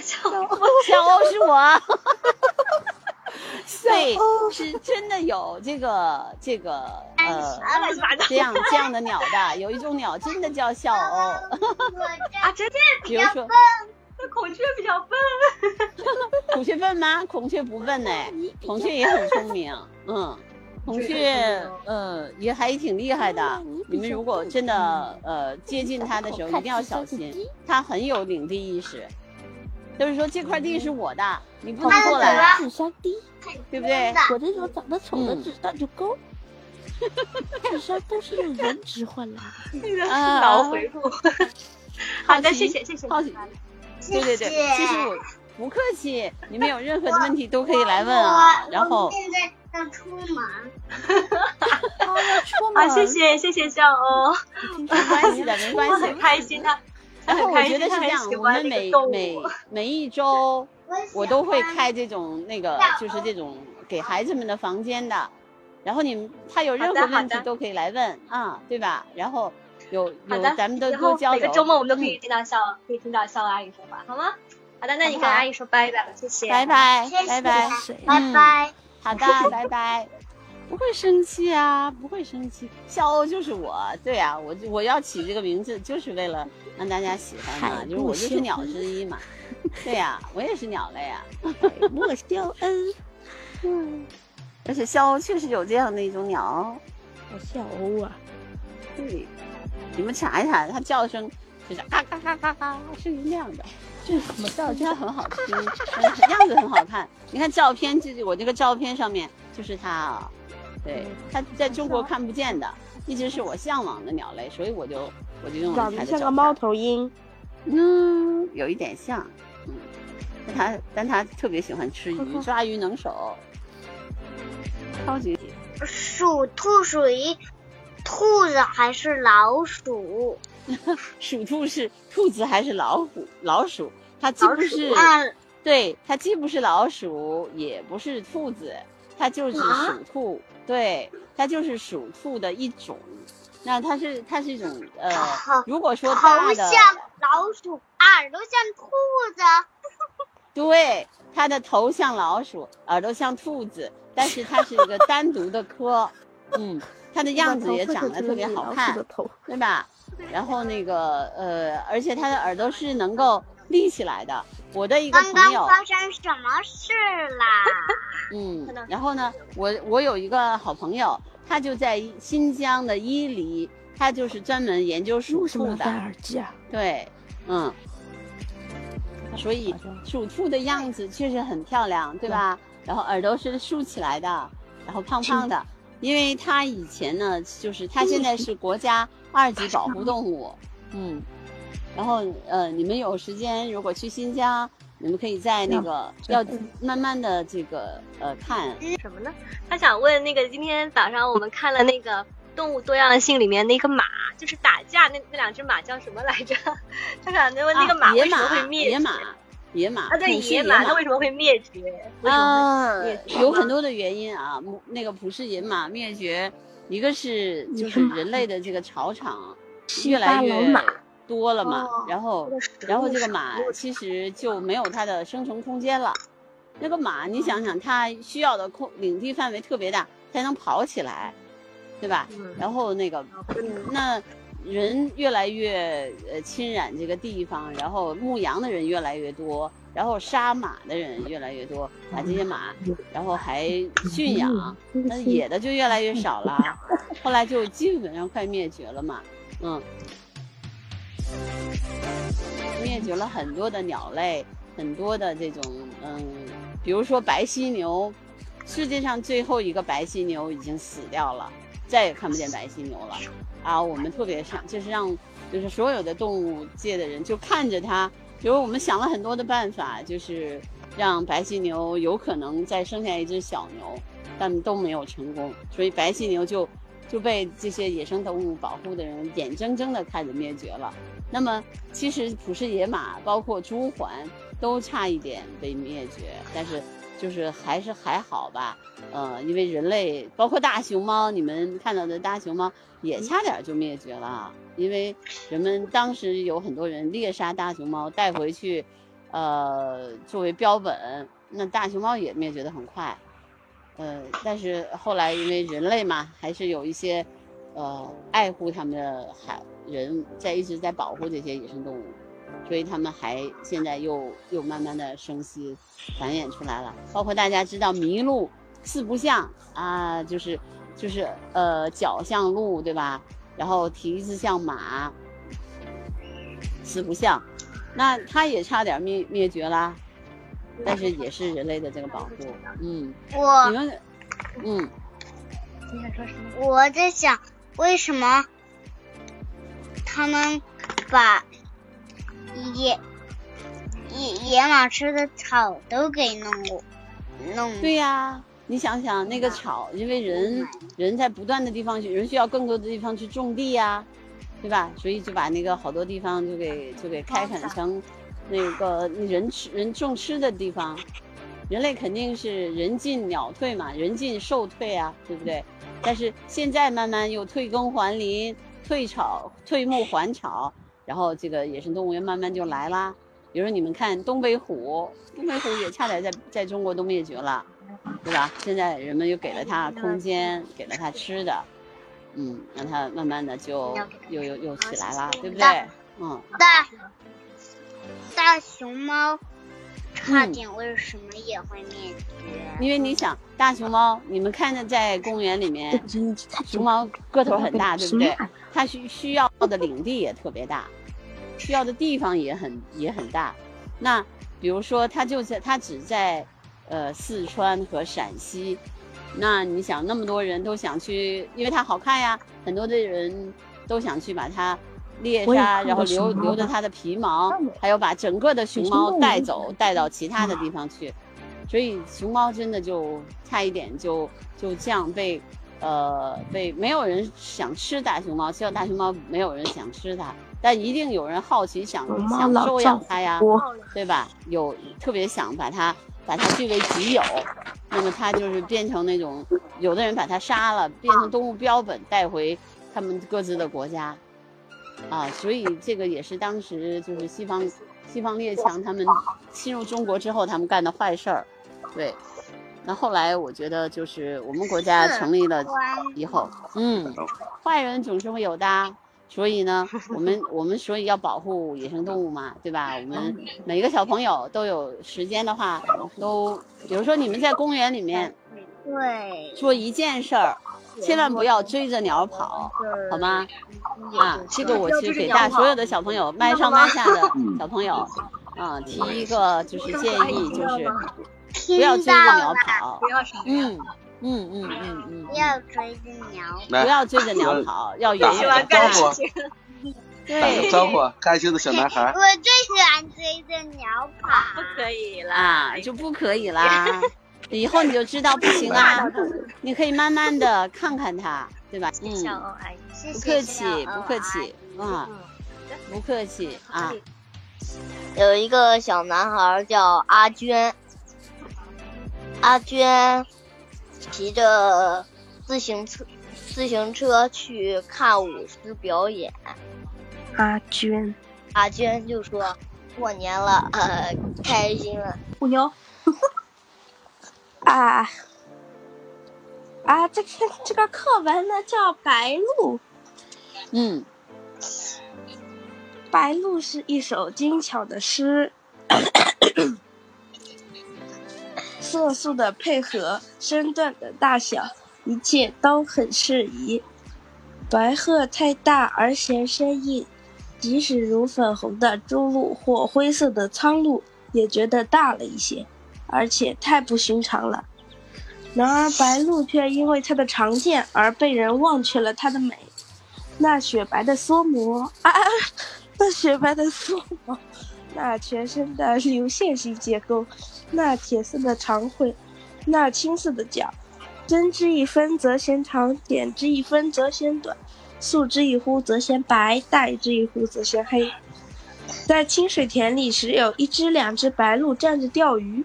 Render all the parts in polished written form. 小欧是我。对，是真的有这个这样的鸟的，有一种鸟真的叫笑鸥啊，真的比较笨，那孔雀比较笨。孔雀笨吗？孔雀不笨哎，孔雀也很聪明，嗯，孔雀也还挺厉害的。你们如果真的接近它的时候，一定要小心，它很有领地意识。就是说这块地是我的，你碰过来智商低，对不对？我这种长得丑的智商就高，智商都是用颜值换来的。那个是脑回路。好的，谢谢谢谢。好，对对对，其实我不客气，你们有任何的问题都可以来问啊。然后现在要出门，出门。啊，谢谢谢谢笑哦，没关系的，没关系，很开心的。然后我觉得是这样，我们每一周我都会开这种就是这种给孩子们的房间的，然后他有任何问题都可以来问啊，对吧？然后有咱们都多交流。每个周末我们都可以听到笑阿姨说话，好吗？好的，那你跟阿姨说拜拜吧，谢谢，拜拜，拜拜，拜拜，好的，拜拜。不会生气啊，不会生气。笑欧就是我，对啊，我要起这个名字就是为了让大家喜欢嘛，就是我就是鸟之一嘛，对呀、啊，我也是鸟了呀。莫肖恩，嗯，而且笑欧确实有这样的一种鸟，笑欧啊，对，你们查一查，它叫声就是啊嘎嘎嘎嘎，是一样的。这什么叫？真的很好听，样子很好看。你看照片，就是我这个照片上面就是它啊。对，它在中国看不见的，一直是我向往的鸟类，所以我就用了它的照片。长得像个猫头鹰，嗯，有一点像，嗯，但它特别喜欢吃鱼，抓鱼能手，超级。属兔属于兔子还是老鼠？属兔是兔子还是老鼠？它既不是，对，它既不是老鼠，也不是兔子，它就是属兔。啊，对，它就是属兔的一种，那它是一种如果说大的头像老鼠，耳朵像兔子，对，它的头像老鼠，耳朵像兔子，但是它是一个单独的科，嗯，它的样子也长得特别好看，对吧？然后而且它的耳朵是能够立起来的。我的一个朋友刚刚发生什么事啦？嗯，然后呢，我有一个好朋友，他就在新疆的伊犁，他就是专门研究属兔的。戴耳机啊？对，嗯。所以属兔的样子确实很漂亮，对吧？然后耳朵是竖起来的，然后胖胖的，因为他以前呢，就是他现在是国家2级保护动物，嗯。然后你们有时间如果去新疆，你们可以在要慢慢的看什么呢？他想问今天早上我们看了动物多样性里面那个马，就是打架那2只马叫什么来着？他想问那个马为什么会灭绝？野马啊，对，野马它为什么会灭绝？啊，有很多的原因啊。普氏野马灭绝，一个是就是人类的这个草场越来越多了嘛，然后这个马其实就没有它的生存空间了。那个马你想想，它需要的领地范围特别大才能跑起来，对吧？然后那人越来越侵染这个地方，然后牧羊的人越来越多，然后杀马的人越来越多，把这些马然后还驯养，那野的就越来越少了，后来就基本上快灭绝了嘛，嗯。灭绝了很多的鸟类，很多的这种比如说白犀牛，世界上最后一个白犀牛已经死掉了，再也看不见白犀牛了啊！我们特别就是所有的动物界的人就看着它，就是我们想了很多的办法，就是让白犀牛有可能再生下一只小牛，但都没有成功，所以白犀牛就被这些野生动物保护的人眼睁睁的看着灭绝了。那么其实普氏野马包括朱鹮都差一点被灭绝，但是就是还好吧，因为人类包括大熊猫，你们看到的大熊猫也差点就灭绝了，因为人们当时有很多人猎杀大熊猫带回去作为标本。那大熊猫也灭绝得很快，但是后来因为人类嘛，还是有一些爱护他们的人在一直在保护这些野生动物，所以他们还现在又慢慢的生息繁衍出来了。包括大家知道麋鹿、四不像啊，就是脚像鹿对吧？然后蹄子像马，四不像，那它也差点灭绝啦，但是也是人类的这个保护。嗯，你想说什么？我在想为什么他们把野马吃的草都给弄了。对呀，你想想那个草，因为人在不断的地方去，人需要更多的地方去种地呀，对吧？所以就把那个好多地方就给开垦成那个人种吃的地方。人类肯定是人进鸟退嘛，人进兽退啊，对不对？但是现在慢慢又退耕还林、退牧还草，然后这个野生动物园慢慢就来啦。比如你们看东北虎也差点在中国都灭绝了，对吧？现在人们又给了它空间，给了它吃的，让它慢慢的就又起来了，对不对？大熊猫差点为什么也会灭绝？因为你想大熊猫，你们看着在公园里面，熊猫个头很大，对不对？它需要的领地也特别大，需要的地方也很大。那比如说它只在四川和陕西，那你想那么多人都想去，因为它好看呀，很多的人都想去把它猎杀，然后留着它的皮毛，还有把整个的熊猫带走，带到其他的地方去，所以熊猫真的就差一点就这样被没有人想吃大熊猫，叫大熊猫没有人想吃它，但一定有人好奇想收养它呀，对吧？有特别想把它据为己有，那么它就是变成那种，有的人把它杀了，变成动物标本带回他们各自的国家。啊，所以这个也是当时就是西方列强他们侵入中国之后他们干的坏事儿，对。那后来我觉得就是我们国家成立了以后，坏人总是会有的，所以呢，我们所以要保护野生动物嘛，对吧？我们每个小朋友都有时间的话，都比如说你们在公园里面，对，做一件事儿。千万不要追着鸟跑，好吗？啊，这个我去给所有的小朋友，麦上麦下的小朋友，提一个就是建议，就是不要追着鸟跑。不要追着鸟，不要追着鸟跑，要远远的干什么？打个招呼，开心的小男孩。我最喜欢追着鸟跑，不可以啦，就不可以啦。以后你就知道不行啊，你可以慢慢的看看它，对吧？不客气，不客气，不客气啊。有一个小男孩叫阿娟，阿娟骑着自行车去看舞狮表演。阿娟就说：“过年了，开心了。”虎妞。这个课文呢叫白鹭。白鹭是一首精巧的诗，色素的配合，身段的大小，一切都很适宜。白鹤太大而显身影，即使如粉红的朱鹭或灰色的苍鹭，也觉得大了一些。而且太不寻常了，然而白鹭却因为它的长剑而被人忘却了它的美。那雪白的蓑膜那全身的流线型结构，那铁色的长喙，那青色的脚，针之一分则嫌长，点之一分则嫌短，素之一忽则嫌白，带之一忽则嫌黑。在清水田里时，有一只两只白鹭站着钓鱼，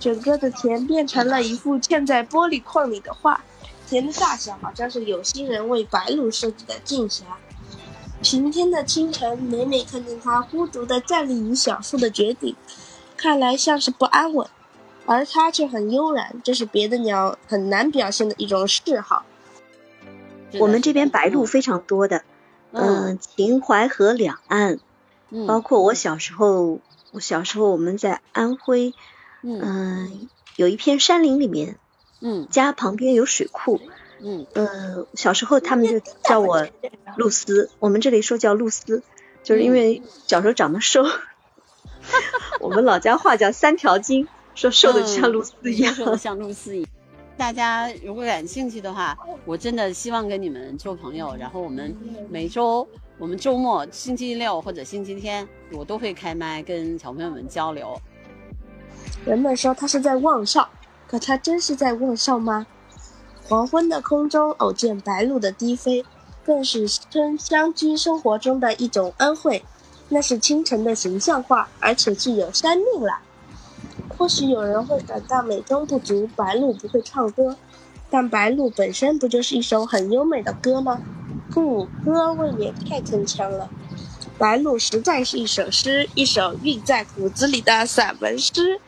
整个的田变成了一幅嵌在玻璃框里的画，田的大小好像是有心人为白鹭设计的镜匣。晴天的清晨，每每看见它孤独地站立于小树的绝顶，看来像是不安稳，而它却很悠然，这是别的鸟很难表现的一种嗜好。我们这边白鹭非常多的，秦淮河两岸，包括我小时候我们在安徽，有一片山林里面，家旁边有水库，小时候他们就叫我鹭鸶，我们这里说叫鹭鸶，就是因为小时候长得瘦，我们老家话叫三条筋，说瘦的就像鹭鸶一样，大家如果感兴趣的话，我真的希望跟你们做朋友。然后我们每周，我们周末星期六或者星期天，我都会开麦跟小朋友们交流。人们说他是在望哨，可他真是在望哨吗？黄昏的空中偶见白鹭的低飞，更是乡居生活中的一种恩惠，那是清晨的形象化，而且具有生命了。或许有人会感到美中不足，白鹭不会唱歌，但白鹭本身不就是一首很优美的歌吗？不，歌未免太铿锵了。白鹭实在是一首诗，一首韵在骨子里的散文诗。